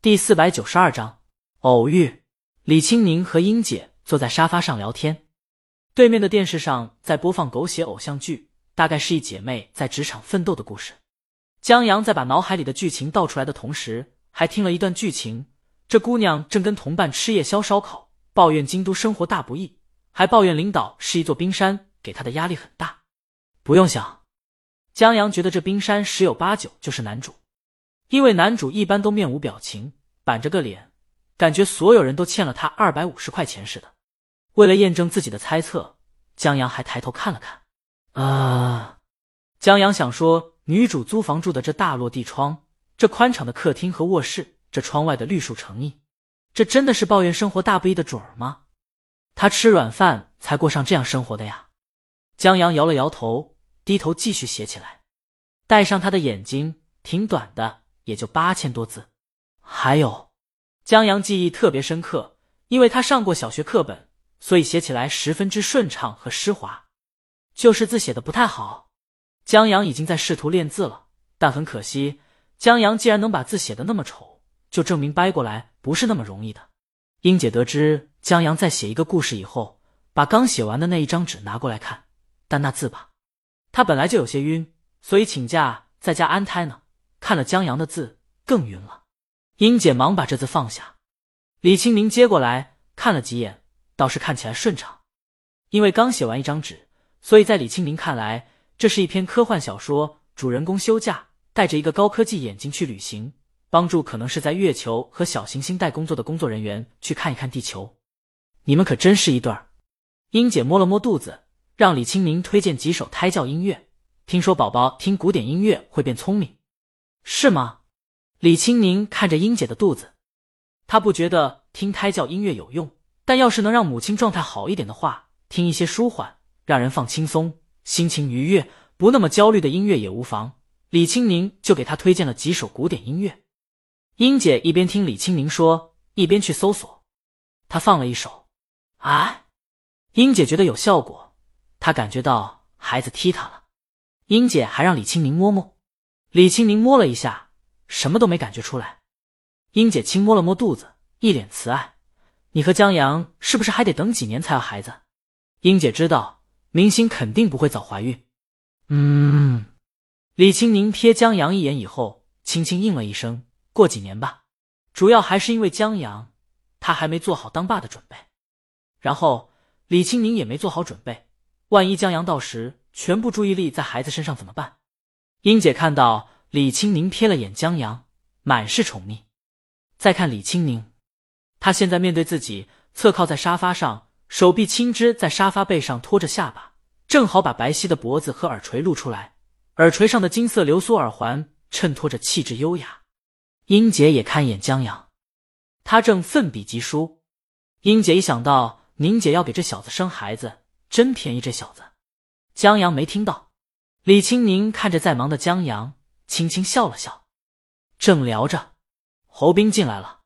第492章偶遇。李青宁和英姐坐在沙发上聊天，对面的电视上在播放狗血偶像剧，大概是一姐妹在职场奋斗的故事。江阳在把脑海里的剧情倒出来的同时，还听了一段剧情，这姑娘正跟同伴吃夜宵烧烤，抱怨京都生活大不易，还抱怨领导是一座冰山，给她的压力很大。不用想，江阳觉得这冰山十有八九就是男主，因为男主一般都面无表情，板着个脸，感觉所有人都欠了他250块钱似的。为了验证自己的猜测，江阳还抬头看了看。江阳想说，女主租房住的这大落地窗，这宽敞的客厅和卧室，这窗外的绿树成荫，这真的是抱怨生活大不易的准儿吗？她吃软饭才过上这样生活的呀。江阳摇了摇头，低头继续写起来。戴上她的眼睛，挺短的，也就8000多字。还有，江阳记忆特别深刻，因为他上过小学课本，所以写起来十分之顺畅和湿滑。就是字写得不太好。江阳已经在试图练字了，但很可惜，江阳既然能把字写得那么丑，就证明掰过来不是那么容易的。英姐得知江阳在写一个故事以后，把刚写完的那一张纸拿过来看，但那字吧，她本来就有些晕，所以请假在家安胎呢，看了江阳的字更晕了。英姐忙把这字放下，李清明接过来看了几眼，倒是看起来顺畅。因为刚写完一张纸，所以在李清明看来，这是一篇科幻小说，主人公休假，带着一个高科技眼镜去旅行，帮助可能是在月球和小行星带工作的工作人员去看一看地球。你们可真是一对儿。英姐摸了摸肚子，让李清明推荐几首胎教音乐，听说宝宝听古典音乐会变聪明。是吗？李清明看着英姐的肚子，她不觉得听胎教音乐有用，但要是能让母亲状态好一点的话，听一些舒缓让人放轻松心情愉悦不那么焦虑的音乐也无妨。李清明就给她推荐了几首古典音乐。英姐一边听李清明说，一边去搜索。她放了一首。英姐觉得有效果，她感觉到孩子踢她了。英姐还让李清明摸摸。李清明摸了一下，什么都没感觉出来。英姐轻摸了摸肚子，一脸慈爱。你和江阳是不是还得等几年才要孩子？英姐知道明星肯定不会早怀孕。李清明瞥江阳一眼以后，轻轻应了一声，过几年吧。主要还是因为江阳，他还没做好当爸的准备。然后李清明也没做好准备，万一江阳到时全部注意力在孩子身上怎么办？英姐看到李清明瞥了眼江阳，满是宠溺。再看李清明，她现在面对自己，侧靠在沙发上，手臂轻支在沙发背上托着下巴，正好把白皙的脖子和耳垂露出来，耳垂上的金色流苏耳环衬托着气质优雅。英姐也看一眼江阳，她正奋笔疾书。英姐一想到宁姐要给这小子生孩子，真便宜这小子。江阳没听到。李清宁看着在忙的江阳，轻轻笑了笑。正聊着，侯斌进来了。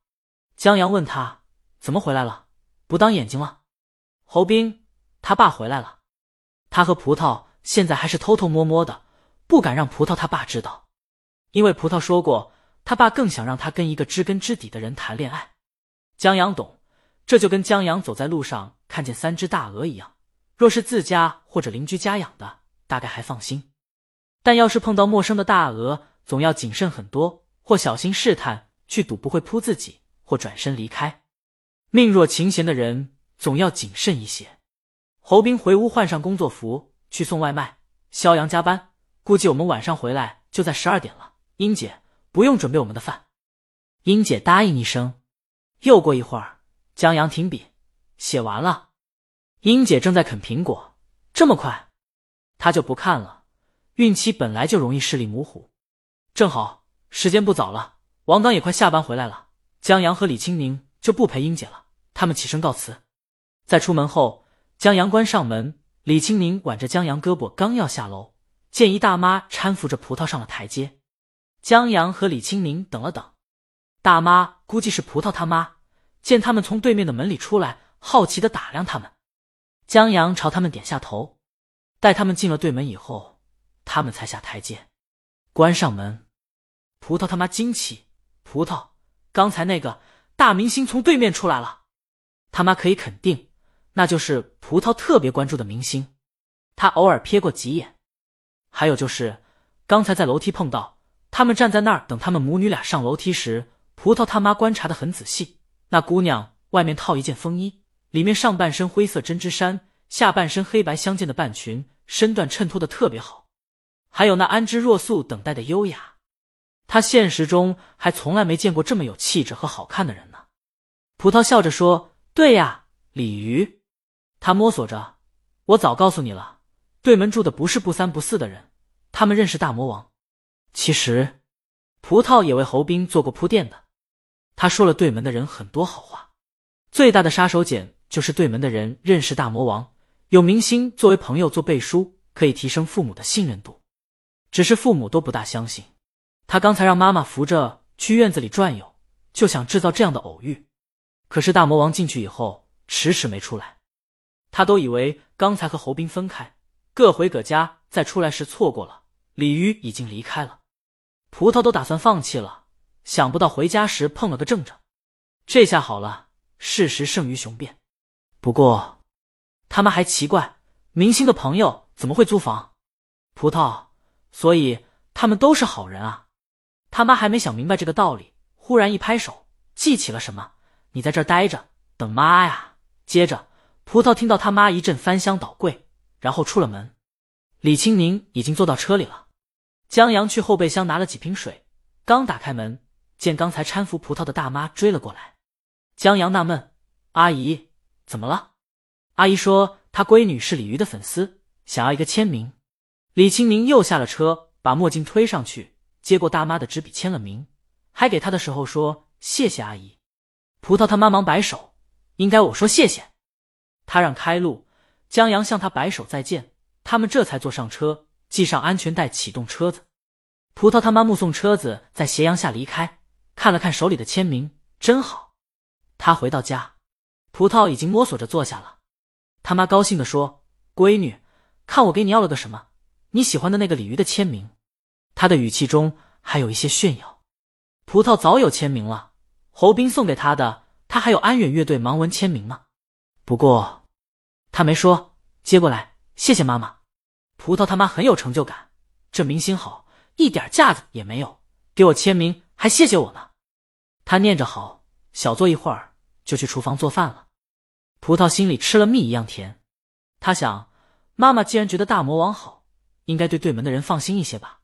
江阳问他，怎么回来了？不当眼睛了？侯斌，他爸回来了。他和葡萄现在还是偷偷摸摸的，不敢让葡萄他爸知道。因为葡萄说过，他爸更想让他跟一个知根知底的人谈恋爱。江阳懂，这就跟江阳走在路上看见3只大鹅一样，若是自家或者邻居家养的，大概还放心。但要是碰到陌生的大鹅，总要谨慎很多，或小心试探，去赌不会扑自己，或转身离开。命若琴弦的人，总要谨慎一些。侯斌回屋换上工作服，去送外卖。肖阳加班，估计我们晚上回来就在12点了。英姐，不用准备我们的饭。英姐答应一声。又过一会儿，江阳停笔，写完了。英姐正在啃苹果，这么快？她就不看了。孕期本来就容易视力模糊，正好时间不早了，王刚也快下班回来了。江阳和李清明就不陪英姐了，他们起身告辞。在出门后，江阳关上门，李清明挽着江阳胳膊刚要下楼，见一大妈搀扶着葡萄上了台阶。江阳和李清明等了等，大妈估计是葡萄他妈，见他们从对面的门里出来，好奇地打量他们。江阳朝他们点下头，带他们进了对门以后，他们才下台阶，关上门。葡萄他妈惊奇，葡萄，刚才那个大明星从对面出来了。他妈可以肯定，那就是葡萄特别关注的明星。他偶尔瞥过几眼。还有就是，刚才在楼梯碰到，他们站在那儿等他们母女俩上楼梯时，葡萄他妈观察得很仔细。那姑娘外面套一件风衣，里面上半身灰色针织衫，下半身黑白相间的半裙，身段衬托得特别好。还有那安之若素等待的优雅。他现实中还从来没见过这么有气质和好看的人呢。葡萄笑着说，对呀，鲤鱼。他摸索着，我早告诉你了，对门住的不是不三不四的人，他们认识大魔王。其实葡萄也为侯斌做过铺垫的。他说了对门的人很多好话。最大的杀手锏就是对门的人认识大魔王，有明星作为朋友做背书，可以提升父母的信任度。只是父母都不大相信。他刚才让妈妈扶着去院子里转悠，就想制造这样的偶遇。可是大魔王进去以后迟迟没出来。他都以为刚才和侯斌分开，各回各家，再出来时错过了，鲤鱼已经离开了。葡萄都打算放弃了，想不到回家时碰了个正着。这下好了，事实胜于雄辩。不过他们还奇怪，明星的朋友怎么会租房？葡萄，所以他们都是好人啊。他妈还没想明白这个道理，忽然一拍手，记起了什么，你在这儿待着，等妈呀。接着葡萄听到他妈一阵翻箱倒柜，然后出了门。李青宁已经坐到车里了。江阳去后备箱拿了几瓶水，刚打开门，见刚才搀扶葡萄的大妈追了过来。江阳纳闷，阿姨，怎么了？阿姨说她闺女是鲤鱼的粉丝，想要一个签名。李青宁又下了车，把墨镜推上去，接过大妈的纸笔签了名，还给她的时候说，谢谢阿姨。葡萄他妈忙摆手，应该我说谢谢。他让开路，江阳向他摆手再见，他们这才坐上车，系上安全带，启动车子。葡萄他妈目送车子在斜阳下离开，看了看手里的签名，真好。他回到家，葡萄已经摸索着坐下了。他妈高兴地说，闺女，看我给你要了个什么，你喜欢的那个鲤鱼的签名。他的语气中还有一些炫耀。葡萄早有签名了，侯斌送给他的，他还有安远乐队盲文签名吗？不过他没说，接过来，谢谢妈妈。葡萄他妈很有成就感，这明星好，一点架子也没有，给我签名还谢谢我呢。他念着好，小坐一会儿就去厨房做饭了。葡萄心里吃了蜜一样甜。他想，妈妈既然觉得大魔王好，应该对对门的人放心一些吧。